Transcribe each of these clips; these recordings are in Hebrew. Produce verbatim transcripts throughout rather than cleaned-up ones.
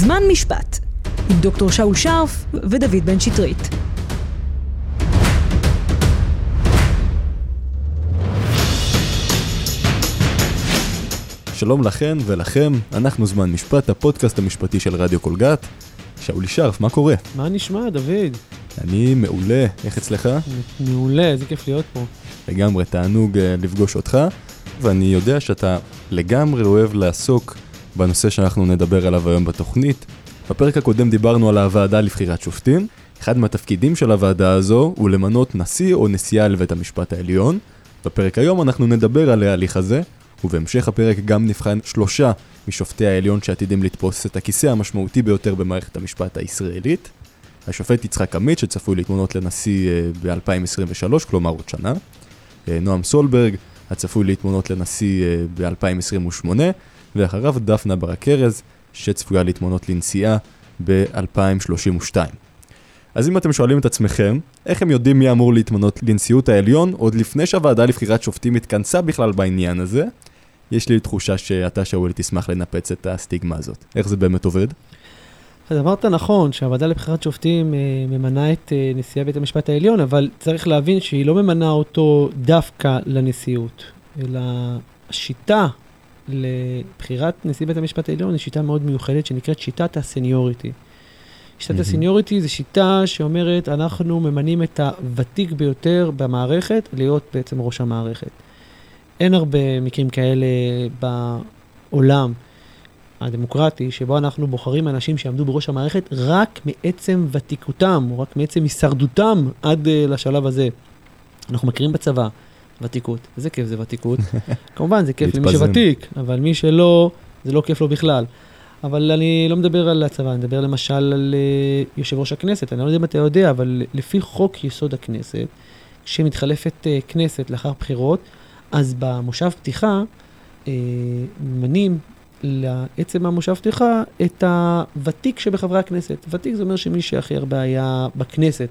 זמן משפט, עם דוקטור שאול שרף ודוד בן שטרית. שלום לכן ולכם, אנחנו זמן משפט, הפודקאסט המשפטי של רדיו קולגת. שאולי שרף, מה קורה? מה נשמע, דוד? אני מעולה, איך אצלך? מעולה, איזה כיף להיות פה. לגמרי, תענוג לפגוש אותך, ואני יודע שאתה לגמרי אוהב לעסוק בנושא שאנחנו נדבר עליו היום בתוכנית. בפרק הקודם דיברנו על הוועדה לבחירת שופטים. אחד מהתפקידים של הוועדה הזו הוא למנות נשיא או נשיאה לבית המשפט העליון. בפרק היום אנחנו נדבר על ההליך הזה, ובהמשך הפרק גם נבחן שלושה משופטי העליון שעתידים לתפוס את הכיסא המשמעותי ביותר במערכת המשפט הישראלית. השופט יצחק עמית שצפוי להתמנות לנשיא ב-אלפיים עשרים ושלוש, כלומר עוד שנה. נועם סולברג הצפוי להתמנות לנשיא ב-אלפיים עשרים ושמונה, ואחריו דפנה ברקרז שצפויה להתמנות לנשיאה ב-אלפיים שלושים ושתיים. אז אם אתם שואלים את עצמכם, איך הם יודעים מי אמור להתמנות לנשיאות העליון, עוד לפני שהוועדה לבחירת שופטים התכנסה בכלל בעניין הזה, יש לי תחושה שאתה, שאול, תשמח לנפץ את הסטיגמה הזאת. איך זה באמת עובד? אז אמרת נכון, שהוועדה לבחירת שופטים ממנה את נשיאה בית המשפט העליון, אבל צריך להבין שהיא לא ממנה אותו דווקא לנשיאות, אלא השיטה לבחירת נשיא בית המשפט העליון היא שיטה מאוד מיוחדת שנקראת שיטת הסניוריטי. שיטת mm-hmm. הסניוריטי זו שיטה שאומרת, אנחנו ממנים את הוותיק ביותר במערכת, להיות בעצם ראש המערכת. אין הרבה מקרים כאלה בעולם הדמוקרטי, שבו אנחנו בוחרים אנשים שעמדו בראש המערכת רק מעצם ותיקותם, או רק מעצם הישרדותם עד uh, לשלב הזה. אנחנו מכירים בצבא, ותיקות. זה כיף, זה ותיקות. כמובן, זה כיף למי שוותיק, אבל מי שלא, זה לא כיף לו בכלל. אבל אני לא מדבר על הצבא, אני מדבר למשל על יושב ראש הכנסת, אני לא יודע אם אתה יודע, אבל לפי חוק יסוד הכנסת, כשמתחלפת כנסת לאחר בחירות, אז במושב פתיחה, מנים לעצם המושב פתיחה, את הוותיק שבחברי הכנסת. ותיק זה אומר שמי שהכי הרבה היה בכנסת,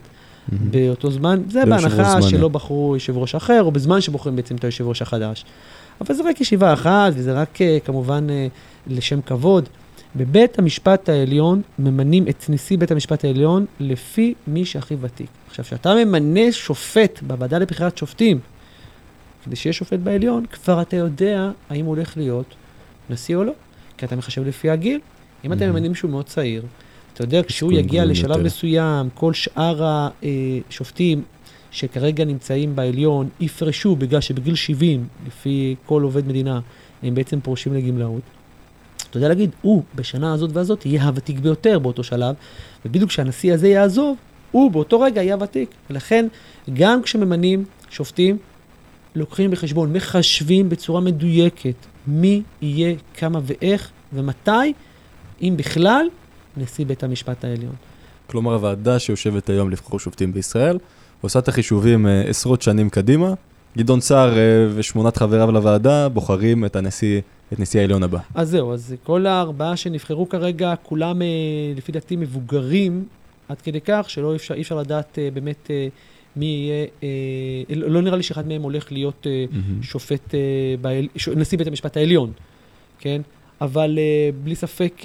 באותו זמן, זה בהנחה שלא בחרו יושב ראש אחר, או בזמן שבוחרים בעצם את היושב ראש החדש. אבל זה רק ישיבה אחת, וזה רק כמובן לשם כבוד. בבית המשפט העליון ממנים את נשיא בית המשפט העליון לפי מי שהכי ותיק. עכשיו, שאתה ממנה שופט בוועדה לבחירת שופטים, כדי שיהיה שופט בעליון, כבר אתה יודע האם הוא הולך להיות נשיא או לא, כי אתה מחשב לפי הגיל. אם אתה ממנים שהוא מאוד צעיר, אתה יודע, כשהוא יגיע לשלב מסוים, כל שאר השופטים שכרגע נמצאים בעליון, יפרשו בגלל שבגיל שבעים, לפי כל עובד מדינה, הם בעצם פורשים לגמלאות. אתה יודע להגיד, הוא בשנה הזאת והזאת יהיה הוותיק ביותר באותו שלב, ובדיוק כשהנשיא הזה יעזוב, הוא באותו רגע יהיה הוותיק. ולכן, גם כשממנים שופטים, לוקחים בחשבון, מחשבים בצורה מדויקת, מי יהיה, כמה ואיך, ומתי, אם בכלל, נשיא בית המשפט העליון. כלומר, הוועדה שיושבת היום לבחור שופטים בישראל, עושה את החישובים עשרות שנים קדימה. גדעון סער ושמונת חבריו לוועדה בוחרים את הנשיא, את נשיא העליון הבא. אז זהו, אז כל הארבעה שנבחרו כרגע, כולם לפי דעתי מבוגרים, עד כדי כך שלא אפשר, אפשר לדעת באמת מי יהיה, לא נראה לי שאחד מהם הולך להיות שופט, נשיא בית המשפט העליון, כן? אבל בלי ספק,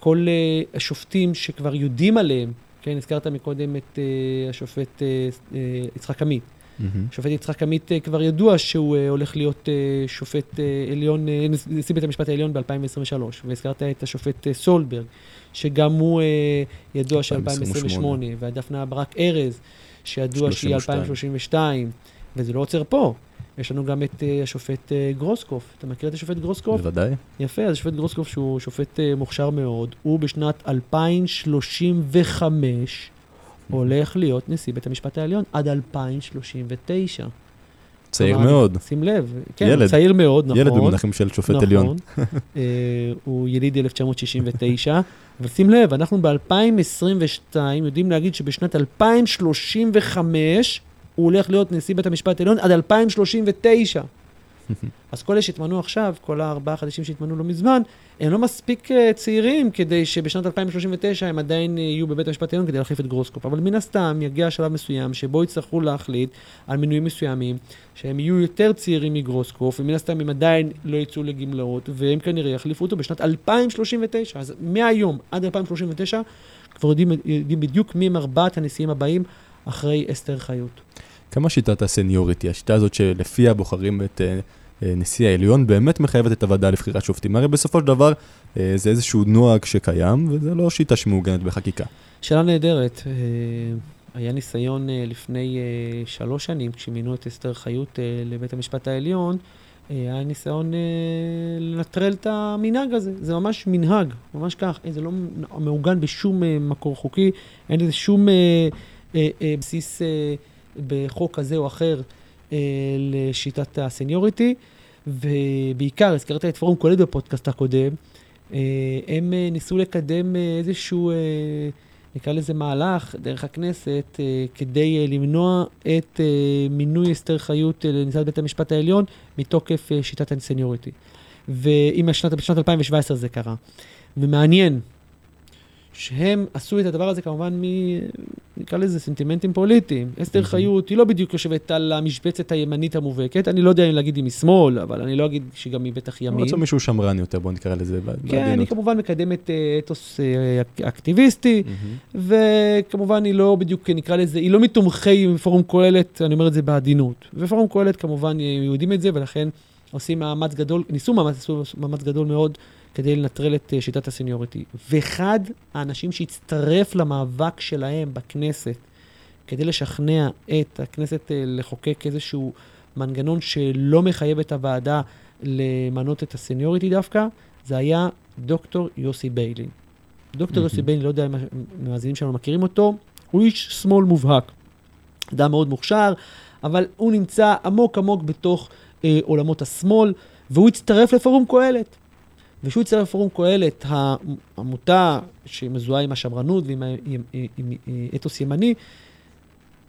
כל uh, השופטים שכבר יודעים עליהם, כן, הזכרת מקודם את uh, השופט uh, uh, יצחק עמית. Mm-hmm. השופט יצחק עמית uh, כבר ידוע שהוא uh, הולך להיות uh, שופט uh, עליון, uh, נשיא בית המשפט העליון ב-אלפיים עשרים ושלוש, והזכרת את השופט uh, סולברג, שגם הוא uh, ידוע ש-אלפיים עשרים ושמונה, והדפנה ברק ארז, שידוע שהיא אלפיים שלושים ושתיים, וזה לא עוצר פה. יש לנו גם את השופט גרוסקוף. אתה מכיר את השופט גרוסקוף? בוודאי. יפה, אז השופט גרוסקוף שהוא שופט מוכשר מאוד, הוא בשנת אלפיים שלושים וחמש הולך להיות נשיא בית המשפט העליון עד אלפיים שלושים ותשע. צעיר מאוד. שים לב. כן, צעיר מאוד, נכון. ילד במונחים של שופט עליון. הוא יליד אלף תשע מאות שישים ותשע, אבל שים לב, אנחנו ב-אלפיים עשרים ושתיים יודעים להגיד שבשנת אלפיים שלושים וחמש הוא הולך להיות נשיא בית המשפט העליון עד אלפיים שלושים ותשע. אז כל אלה שהתמנו עכשיו, כל הארבעה החדשים שהתמנו לא מזמן, הם לא מספיק צעירים כדי שבשנת אלפיים שלושים ותשע הם עדיין יהיו בבית המשפט העליון כדי להחליף את גרוסקופ. אבל מן הסתם יגיע שלב מסוים שבו יצטרכו להחליט על מינויים מסוימים, שהם יהיו יותר צעירים מגרוסקופ, ומן הסתם הם עדיין לא יצאו לגמלאות, והם כנראה יחליפו אותו בשנת אלפיים שלושים ותשע. אז מהיום עד אלפיים שלושים ותשע כבר יודעים, יודעים בדיוק מי הם ארבעת הנשיאים הבאים אחרי אסתר חיות. כמה שיטת הסניוריטי, השיטה הזאת שלפיה בוחרים את נשיא העליון, באמת מחייבת את הוועדה לבחירת שופטים. הרי בסופו של דבר זה איזשהו נוהג שקיים, וזה לא שיטה שמעוגנת בחקיקה. שאלה נהדרת. היה ניסיון לפני שלוש שנים, כשמינו את אסתר חיות לבית המשפט העליון, היה ניסיון לנטרל את המנהג הזה. זה ממש מנהג, ממש כך. זה לא מעוגן בשום מקור חוקי, אין איזה שום בסיס בחוק הזה או אחר לשיטת הסניוריטי, ובעיקר, הזכרת את פורום קולד בפודקאסט הקודם, הם ניסו לקדם איזשהו, נקרא לזה מהלך, דרך הכנסת, כדי למנוע את מינוי אסתר חיות לנשיאת בית המשפט העליון, מתוקף שיטת הסניוריטי. ועם השנת, בשנת אלפיים שבע עשרה זה קרה. ומעניין, שהם עשו את הדבר הזה כמובן מ... נקרא לזה סנטימנטים פוליטיים. אסתר חיות היא לא בדיוק יושבת על המשבצת הימנית המובהקת, אני לא יודע אם להגיד היא משמאל, אבל אני לא אגיד שהיא גם היא בטח ימין. רצו מישהו שמרן יותר, בוא נקרא לזה. כן, היא כמובן מקדמת אתוס אקטיביסטי, וכמובן היא לא בדיוק נקרא לזה, היא לא מתומכי מפורום קהלת, אני אומר את זה בעדינות. ופורום קהלת כמובן יודעים את זה, ולכן עושים מאמץ גדול, ניסו מאמץ גדול מאוד, כדי לנטרל את שיטת הסניוריטי. ואחד האנשים שהצטרף למאבק שלהם בכנסת, כדי לשכנע את הכנסת לחוקק איזשהו מנגנון שלא מחייב את הוועדה למנות את הסניוריטי דווקא, זה היה דוקטור יוסי ביילין. דוקטור יוסי ביילין, לא יודע אם המאזינים שלנו מכירים אותו, הוא איש שמאל מובהק. אדם מאוד מוכשר, אבל הוא נמצא עמוק עמוק בתוך אה, עולמות השמאל, והוא הצטרף לפורום קהלת. ושהוא יצא לפורום קהלת, העמותה שמזוהה עם השמרנות ועם עם, עם, עם, אתוס ימני,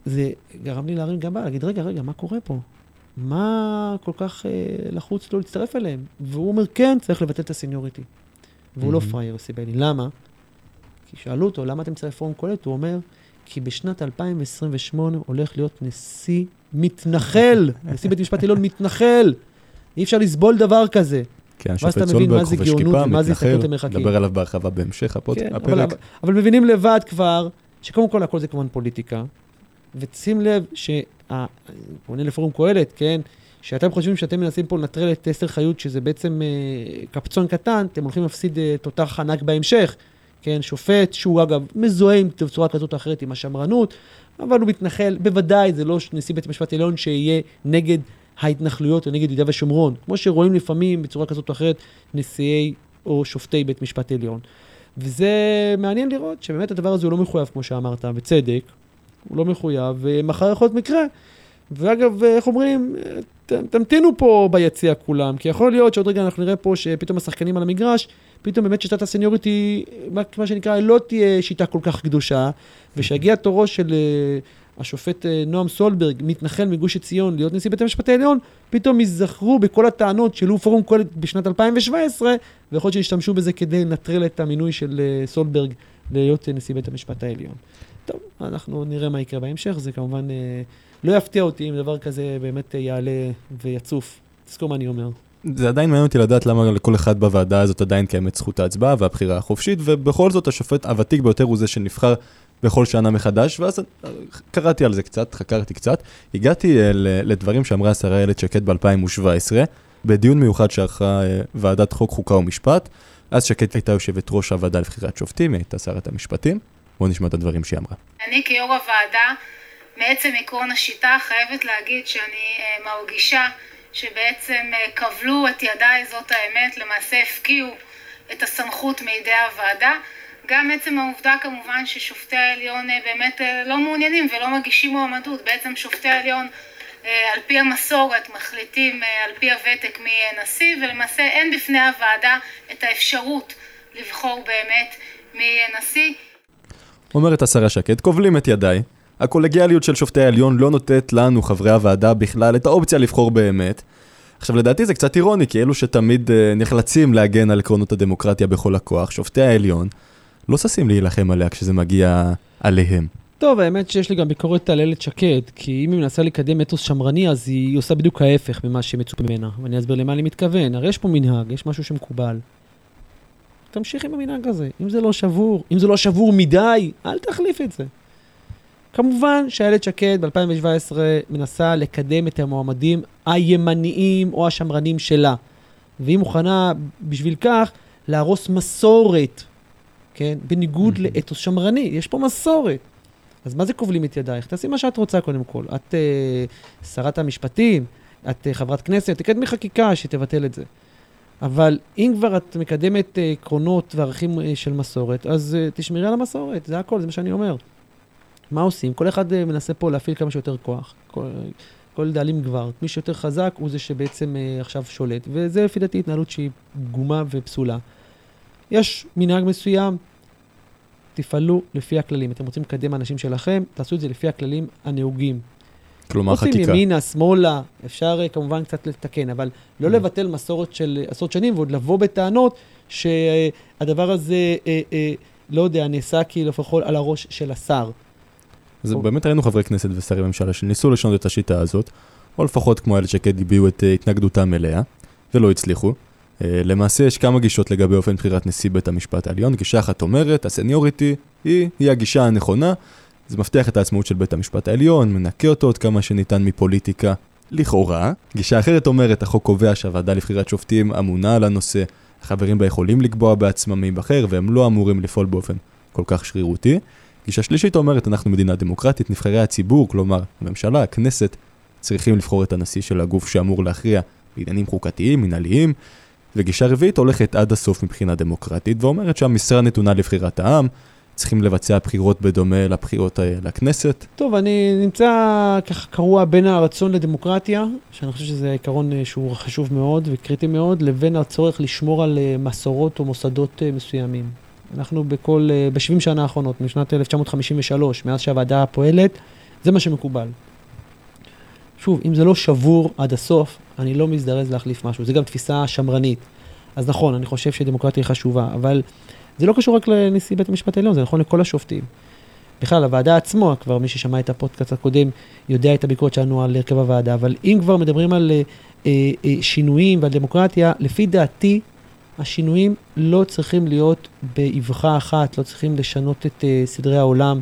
זה גרם לי להרים גבה, להגיד, רגע, רגע, מה קורה פה? מה כל כך אה, לחוץ לא להצטרף אליהם? והוא אומר, כן, צריך לבטל את הסניוריטי. והוא mm-hmm. לא פרייר, יוסי ביילין. למה? כי שאלו אותו, למה אתם יצא לפורום קהלת? הוא אומר, כי בשנת אלפיים עשרים ושמונה הולך להיות נשיא מתנחל. נשיא בית משפט עליון מתנחל. אי אפשר לסבול דבר כזה. כן, שופט סולברג, חופש כיפה, מתנחל, נדבר עליו בהרחבה בהמשך הפרק. אבל מבינים לבד כבר, שקודם כל הכל זה כמובן פוליטיקה, ושים לב שעונה לפורום קהלת, כן, שאתם חושבים שאתם מנסים פה לנטרל את אסתר חיות, שזה בעצם קפצון קטן, אתם הולכים להפסיד תותח ענק בהמשך, כן, שופט שהוא אגב מזוהה בצורה כזאת או אחרת עם השמרנות, אבל הוא מתנחל, בוודאי זה לא נשיא בית המשפט העליון שיהיה נגד ההתנחלויות נגד יהודה ושומרון, כמו שרואים לפעמים בצורה כזאת או אחרת נשיאי או שופטי בית משפט עליון. וזה מעניין לראות שבאמת הדבר הזה הוא לא מחויב, כמו שאמרת, בצדק, הוא לא מחויב, ומחר יכול להיות מקרה. ואגב, איך אומרים, תמתינו פה ביציע כולם, כי יכול להיות שעוד רגע אנחנו נראה פה שפתאום השחקנים על המגרש, פתאום באמת שיטת הסניורית היא, מה שנקרא, לא תהיה שיטה כל כך קדושה, ושהגיע תורו של... השופט נועם סולברג, מתנחל מגוש עציון, להיות נשיא בית המשפט העליון, פתאום יזכרו בכל הטענות שלו פורום קהלת בשנת אלפיים שבע עשרה, ויכול שהשתמשו בזה כדי לנטרל את המינוי של סולברג להיות נשיא בית המשפט העליון. טוב, אנחנו נראה מה יקרה בהמשך, זה כמובן לא יפתיע אותי אם דבר כזה באמת יעלה ויצוף. תזכור מה אני אומר. זה עדיין מעניין אותי לדעת למה לכל אחד בוועדה הזאת עדיין קיימת זכות ההצבעה והבחירה החופשית, ובכל זאת השופט הוותיק ביותר הוא זה שנבחר בכל שנה מחדש, ואז קראתי על זה קצת, חקרתי קצת, הגעתי לדברים שאמרה השרה איילת שקד ב-אלפיים שבע עשרה, בדיון מיוחד שערכה ועדת חוק, חוקה ומשפט, אז שקד הייתה יושבת ראש הוועדה לבחירת שופטים, היא הייתה שרת המשפטים, בואו נשמע את הדברים שהיא אמרה. אני כיו"ר הוועדה, מעצם עקרון השיטה, חייבת להגיד שאני מרגישה שבעצם קבלו את ידיי, זאת האמת, למעשה הפקיעו את הסמכות מידי הוועדה, גם עצם העובדה כמובן ששופטי העליון באמת לא מעוניינים ולא מגישים מועמדות. בעצם שופטי העליון על פי המסורת מחליטים על פי הוותק מי נשיא, ולמעשה אין בפני הוועדה את האפשרות לבחור באמת מי נשיא. אומרת השרה שקד, כובלים את ידיי. הקולגיאליות של שופטי העליון לא נותנת לנו חברי הוועדה בכלל את האופציה לבחור באמת. עכשיו, לדעתי זה קצת אירוני, כי אלו שתמיד נחלצים להגן על עקרונות הדמוקרטיה בכל הכוח, שופטי העליון, לא ששים להילחם עליה כשזה מגיע עליהם. טוב, האמת שיש לי גם ביקורת על איילת שקד, כי אם היא מנסה לקדם אתוס שמרני, אז היא עושה בדיוק ההפך ממה שמצופה ממנה. ואני אסביר למה אני מתכוון. הרי יש פה מנהג, יש משהו שמקובל. תמשיך עם המנהג הזה. אם זה לא שבור, אם זה לא שבור מדי, אל תחליף את זה. כמובן שאיילת שקד ב-אלפיים שבע עשרה מנסה לקדם את המועמדים הימניים או השמרנים שלה. והיא מוכנה בשביל כך להרוס מסורת, כן? בניגוד לאתוס שמרני. יש פה מסורת. אז מה זה כובלים את ידייך? תעשי מה שאת רוצה קודם כל. את uh, שרת המשפטים, את uh, חברת כנסת, תקדם חקיקה שתבטל את זה. אבל אם כבר את מקדמת uh, עקרונות וערכים uh, של מסורת, אז uh, תשמרי על המסורת, זה הכל, זה מה שאני אומר. מה עושים? כל אחד uh, מנסה פה להפעיל כמה שיותר כוח. כל, uh, כל דעלים כבר. מי שיותר חזק הוא זה שבעצם uh, עכשיו שולט. וזה לפי דעתי התנהלות שהיא פגומה ופסולה. יש מנהג מסוים, תפעלו לפי הכללים. אתם רוצים לקדם אנשים שלכם, תעשו את זה לפי הכללים הנהוגים. כלומר חקיקה. רוצים ימינה, שמאלה, אפשר כמובן קצת לתקן, אבל לא לבטל מסורת של עשרות שנים, ועוד לבוא בטענות שהדבר הזה, לא יודע, נעשה כאילו לפחות על הראש של השר. אז באמת ראינו חברי כנסת ושרי ממשלה שניסו לשנות את השיטה הזאת, או לפחות כמו איילת שקד הביעו את התנגדותם אליה, ולא הצליחו. למעשה יש כמה גישות לגבי אופן בחירת נשיא בית המשפט העליון. גישה אחת אומרת, הסניוריטי היא, היא הגישה הנכונה. זה מבטיח את העצמאות של בית המשפט העליון, מנקה אותו עוד כמה שניתן מפוליטיקה לכאורה. גישה אחרת אומרת, החוק קובע שהוועדה לבחירת שופטים אמונה על הנושא. החברים בה יכולים לקבוע בעצמם מי בחר, והם לא אמורים לפעול באופן כל כך שרירותי. גישה שלישית אומרת, אנחנו מדינה דמוקרטית, נבחרי הציבור, כלומר, הממשלה, הכנסת, צריכים לבחור את הנשיא של הגוף שאמור להכריע בעניינים חוקתיים, מנהליים. וגישה רביעית הולכת עד הסוף מבחינה דמוקרטית, ואומרת שהמשרה נתונה לבחירת העם, צריכים לבצע בחירות בדומה לבחירות לכנסת. טוב, אני נמצא ככה קרוע בין הרצון לדמוקרטיה, שאני חושב שזה עיקרון שהוא חשוב מאוד וקריטי מאוד, לבין הצורך לשמור על מסורות או מוסדות מסוימים. אנחנו בכל, ב-שבעים שנה האחרונות, משנת אלף תשע מאות חמישים ושלוש, מאז שהוועדה פועלת, זה מה שמקובל. שוב, אם זה לא שבור עד הסוף, אני לא מזדרז להחליף משהו. זה גם תפיסה שמרנית. אז נכון, אני חושב שדמוקרטיה היא חשובה, אבל זה לא קשור רק לנשיא בית המשפט העליון, זה נכון לכל השופטים. בכלל, הוועדה עצמו, כבר מי ששמע את הפודקאסט הקודם, יודע את הביקורת שלנו על הרכב הוועדה, אבל אם כבר מדברים על אה, אה, שינויים ועל דמוקרטיה, לפי דעתי, השינויים לא צריכים להיות באבחה אחת, לא צריכים לשנות את אה, סדרי העולם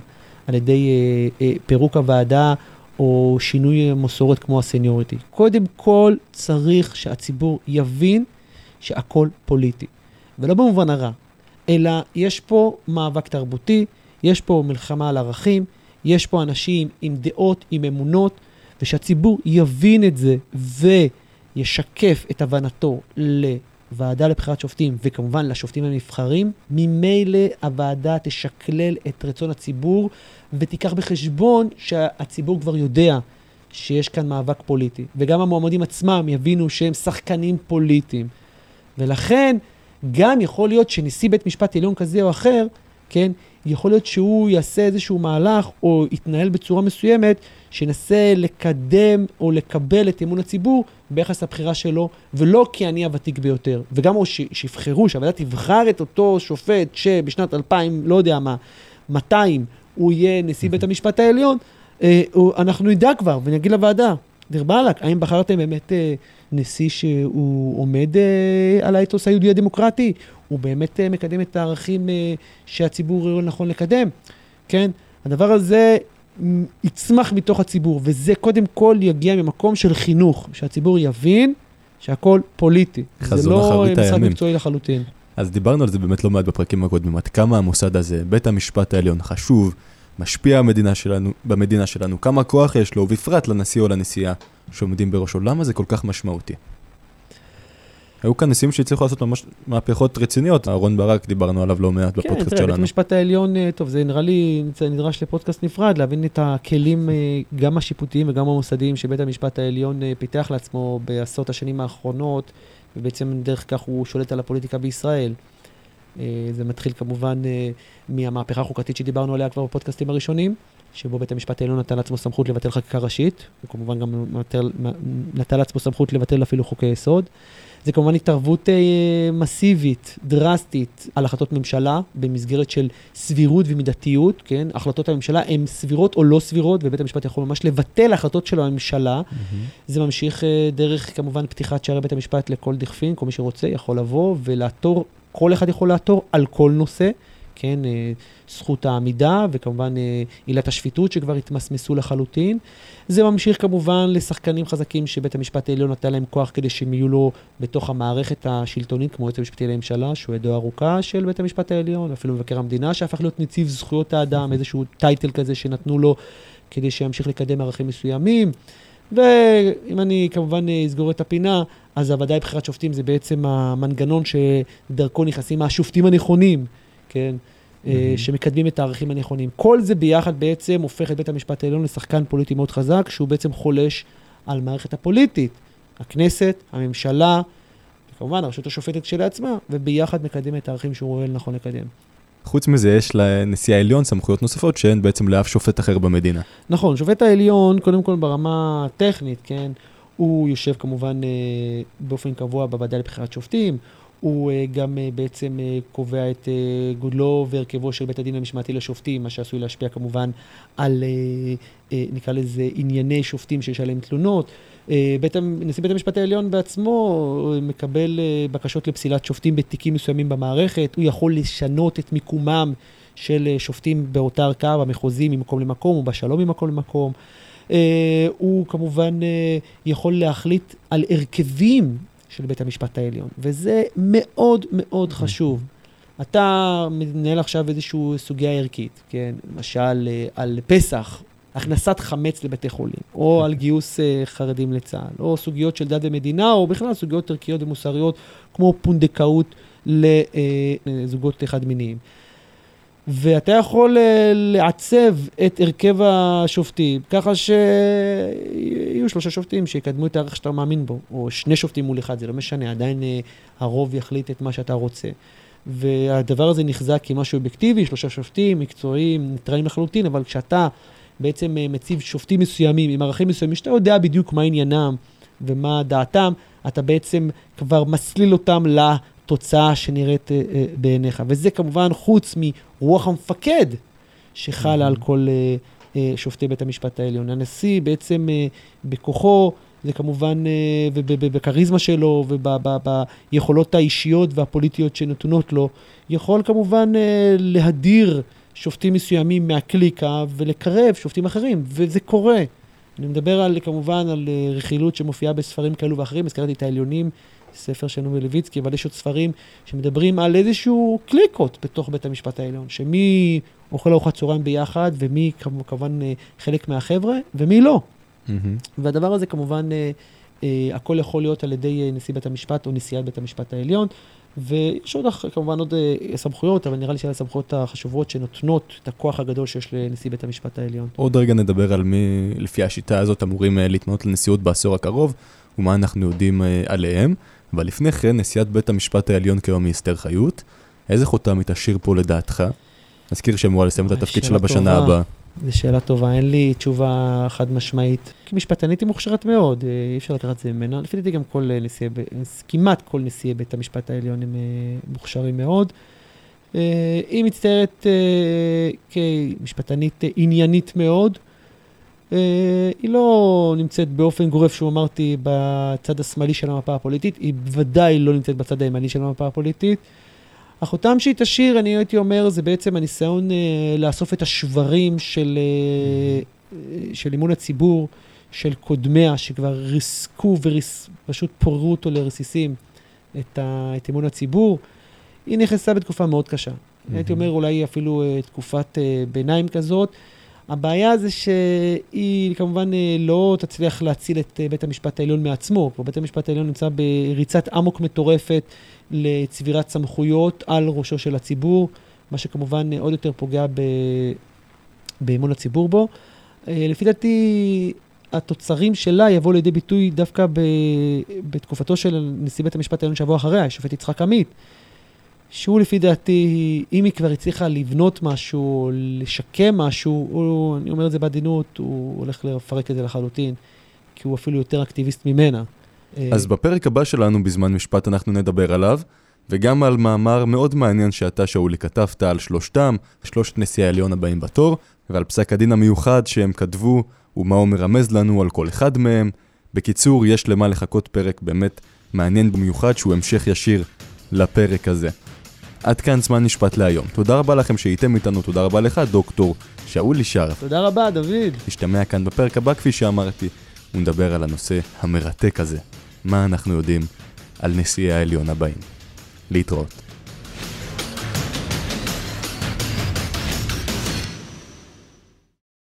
על ידי אה, אה, פירוק הוועדה, או שינוי מסורת כמו הסניוריטי. קודם כל צריך שהציבור יבין שהכל פוליטי. ולא במובן הרע, אלא יש פה מאבק תרבותי, יש פה מלחמה על ערכים, יש פה אנשים עם דעות, עם אמונות, ושהציבור יבין את זה וישקף את הבנתו לוועדה לבחירת שופטים, וכמובן לשופטים הנבחרים, ממילא הוועדה תשקלל את רצון הציבור, ותיקח בחשבון שהציבור כבר יודע שיש כאן מאבק פוליטי. וגם המועמדים עצמם יבינו שהם שחקנים פוליטיים. ולכן גם יכול להיות שנשיא בית משפט עליון כזה או אחר, כן, יכול להיות שהוא יעשה איזשהו מהלך או יתנהל בצורה מסוימת, שנסה לקדם או לקבל את אמון הציבור ביחס לבחירה שלו, ולא כי אני הוותיק ביותר. וגם או שיבחרו, שהוועדה תבחר את אותו שופט שבשנת אלפיים, לא יודע מה, מאתיים, הוא יהיה נשיא בית המשפט העליון, אנחנו נדע כבר, ונגיד לוועדה, דרבלק, האם בחרתם באמת נשיא שהוא עומד על האתוס היהודי הדמוקרטי? הוא באמת מקדם את הערכים שהציבור לא נכון לקדם? כן? הדבר הזה יצמח מתוך הציבור, וזה קודם כל יגיע ממקום של חינוך, שהציבור יבין שהכל פוליטי. זה לא משרד מקצועי לחלוטין. אז דיברנו על זה באמת לא מעט בפרקים הקודמים, עד כמה המוסד הזה, בית המשפט העליון חשוב, משפיע המדינה שלנו, במדינה שלנו, כמה כוח יש לו, ובפרט לנשיא או לנשיאה שעומדים בראשו. למה זה כל כך משמעותי? היו כאן נשיאים שהצליחו לעשות ממש מהפכות רציניות. אהרון ברק, דיברנו עליו לא מעט בפודקאסט שלנו. כן, תראה, בית המשפט העליון, טוב, זה נראה לי, נדרש לפודקאסט נפרד, להבין את הכלים גם השיפוטיים וגם המוסדיים שבית המשפט העליון פיתח לעצמו בעשרות השנים האחרונות, ובעצם דרך כך הוא שולט על הפוליטיקה בישראל. זה מתחיל כמובן מהמהפכה החוקתית שדיברנו עליה כבר בפודקאסטים הראשונים, שבו בית המשפט העליון נתן לעצמו סמכות לבטל חקיקה ראשית, וכמובן גם נתן לעצמו סמכות לבטל אפילו חוקי יסוד. זה כמובן התערבות אה, מסיבית, דרסטית, על החלטות ממשלה, במסגרת של סבירות ומידתיות, כן? החלטות הממשלה הן סבירות או לא סבירות, ובית המשפט יכול ממש לבטל החלטות שלו הממשלה. Mm-hmm. זה ממשיך אה, דרך, כמובן, פתיחת שערי בית המשפט לכל דכפין, כל מי שרוצה יכול לבוא ולעתור, כל אחד יכול לעתור על כל נושא, כן? אה, זכות העמידה, וכמובן עילת השפיטות שכבר התמסמסו לחלוטין. זה ממשיך כמובן לשחקנים חזקים שבית המשפט העליון נתן להם כוח כדי שהם יהיו לו בתוך המערכת השלטונית, כמו היועץ המשפטי לממשלה, שהוא ידו ארוכה של בית המשפט העליון, אפילו מבקר המדינה שהפך להיות נציב זכויות האדם, איזשהו טייטל כזה שנתנו לו כדי שימשיך לקדם ערכים מסוימים. ואם אני כמובן אסגור את הפינה, אז הוועדה לבחירת שופטים זה בעצם המנגנון שדרכו נכנסים השופטים הנכונים, כן? שמקדמים את הערכים הנכונים. כל זה ביחד בעצם הופך את בית המשפט העליון לשחקן פוליטי מאוד חזק, שהוא בעצם חולש על מערכת הפוליטית, הכנסת, הממשלה, וכמובן הרשות השופטת שלעצמה, וביחד מקדם את הערכים שהוא רואה נכון לקדם. חוץ מזה יש לנשיא העליון סמכויות נוספות שהן בעצם לאף שופט אחר במדינה. נכון, שופט העליון, קודם כל ברמה הטכנית, כן, הוא יושב כמובן באופן קבוע בוועדה לבחירת שופטים, הוא גם בעצם קובע את גודלו והרכבו של בית הדין המשמעתי לשופטים, מה שעשוי להשפיע כמובן על, נקרא לזה, ענייני שופטים שיש עליהם תלונות. בית, נשיא בית המשפט העליון בעצמו מקבל בקשות לפסילת שופטים בתיקים מסוימים במערכת, הוא יכול לשנות את מיקומם של שופטים באותה ערכאה, במחוזים ממקום למקום ובשלום ממקום למקום. הוא כמובן יכול להחליט על הרכבים של בית המשפט העליון, וזה מאוד מאוד חשוב. אתה מנהל עכשיו איזושהי סוגיה ערכית, כן? למשל על פסח, הכנסת חמץ לבתי חולים, או על גיוס חרדים לצה"ל, או סוגיות של דת ומדינה, או בכלל סוגיות ערכיות ומוסריות, כמו פונדקאות לזוגות חד מיניים. ואתה יכול לעצב את הרכב השופטים, ככה שיהיו שלושה שופטים שיקדמו את הערך שאתה מאמין בו, או שני שופטים מול אחד, זה לא משנה, עדיין הרוב יחליט את מה שאתה רוצה. והדבר הזה נחזק כמשהו אובייקטיבי, שלושה שופטים, מקצועיים, ניטרליים לחלוטין, אבל כשאתה בעצם מציב שופטים מסוימים, עם ערכים מסוימים, שאתה יודע בדיוק מה עניינם ומה דעתם, אתה בעצם כבר מסליל אותם לה... תוצאה שנראית בעיניך. וזה כמובן חוץ מרוח המפקד שחלה על כל שופטי בית המשפט העליון. הנשיא בעצם בכוחו, זה כמובן, ובקריזמה שלו, וביכולות האישיות והפוליטיות שנתונות לו, יכול כמובן להדיר שופטים מסוימים מהקליקה ולקרב שופטים אחרים, וזה קורה. אני מדבר על, כמובן, על רכילות שמופיעה בספרים כאלו ואחרים, הזכרתי את העליונים, ספר של נעמי לויצקי, אבל יש עוד ספרים שמדברים על איזשהו קליקות בתוך בית המשפט העליון, שמי אוכל ארוחת צהריים ביחד, ומי כמובן חלק מהחבר'ה, ומי לא. Mm-hmm. והדבר הזה כמובן, אה, אה, הכל יכול להיות על ידי נשיא בית המשפט או נשיאת בית המשפט העליון, ויש עוד כמובן עוד אה, סמכויות, אבל נראה לי שעל הסמכויות החשובות שנותנות את הכוח הגדול שיש לנשיא בית המשפט העליון. עוד רגע נדבר על מי, לפי השיטה הזאת, אמורים אה, להתמנות לנשיאות בעשור הקרוב, ומה אנחנו יודעים אה, עליהם. אבל לפני כן, נשיאת בית המשפט העליון כיום היא אסתר חיות. איזה חותם מתשאיר פה לדעתך? נזכיר שאמורה לסיים את התפקיד שלה בשנה הבאה. זו שאלה טובה, אין לי תשובה חד משמעית. כי משפטנית היא מוכשרת מאוד, אי אפשר לקחת זה ממנה. לפי דעתי גם כל נשיאי, כמעט כל נשיאי בית המשפט העליון הם מוכשרים מאוד. היא מצטיירת כמשפטנית עניינית מאוד, היא לא נמצאת באופן גורף, שהוא אמרתי, בצד השמאלי של המפה הפוליטית, היא בוודאי לא נמצאת בצד הימני של המפה הפוליטית. החותם שהיא תשאיר, אני הייתי אומר, זה בעצם הניסיון לאסוף את השברים של, של אימון הציבור, של קודמיה, שכבר ריסקו ופשוט פוררו אותו לרסיסים את, ה, את אימון הציבור. היא נכנסה בתקופה מאוד קשה. הייתי אומר, אולי אפילו תקופת ביניים כזאת, הבעיה זה שהיא כמובן לא תצליח להציל את בית המשפט העליון מעצמו, כי בית המשפט העליון נמצא בריצת עמוק מטורפת לצבירת סמכויות על ראשו של הציבור, מה שכמובן עוד יותר פוגע ב... באמון הציבור בו. לפי דעתי, התוצרים שלה יבואו לידי ביטוי דווקא ב... בתקופתו של נשיא בית המשפט העליון שבוע אחריה, השופט יצחק עמית, שהוא לפי דעתי, אם היא כבר הצליחה לבנות משהו, לשקם משהו, הוא, אני אומר את זה בעדינות, הוא הולך לפרק את זה לחלוטין, כי הוא אפילו יותר אקטיביסט ממנה. אז בפרק הבא שלנו בזמן משפט אנחנו נדבר עליו, וגם על מאמר מאוד מעניין שאתה, שאולי, כתבת על שלושתם, שלושת נשיאי העליון הבאים בתור, ועל פסק הדין המיוחד שהם כתבו, ומה הוא מרמז לנו על כל אחד מהם. בקיצור, יש למה לחכות פרק באמת מעניין במיוחד, שהוא המשך ישיר לפרק הזה. עד כאן זמן משפט להיום. תודה רבה לכם שהייתם איתנו, תודה רבה לך, דוקטור שאול שרף. תודה רבה, דוד. נשתמע כאן בפרק הבא, כפי שאמרתי, ונדבר על הנושא המרתק הזה. מה אנחנו יודעים על נשיאי העליון הבאים. להתראות.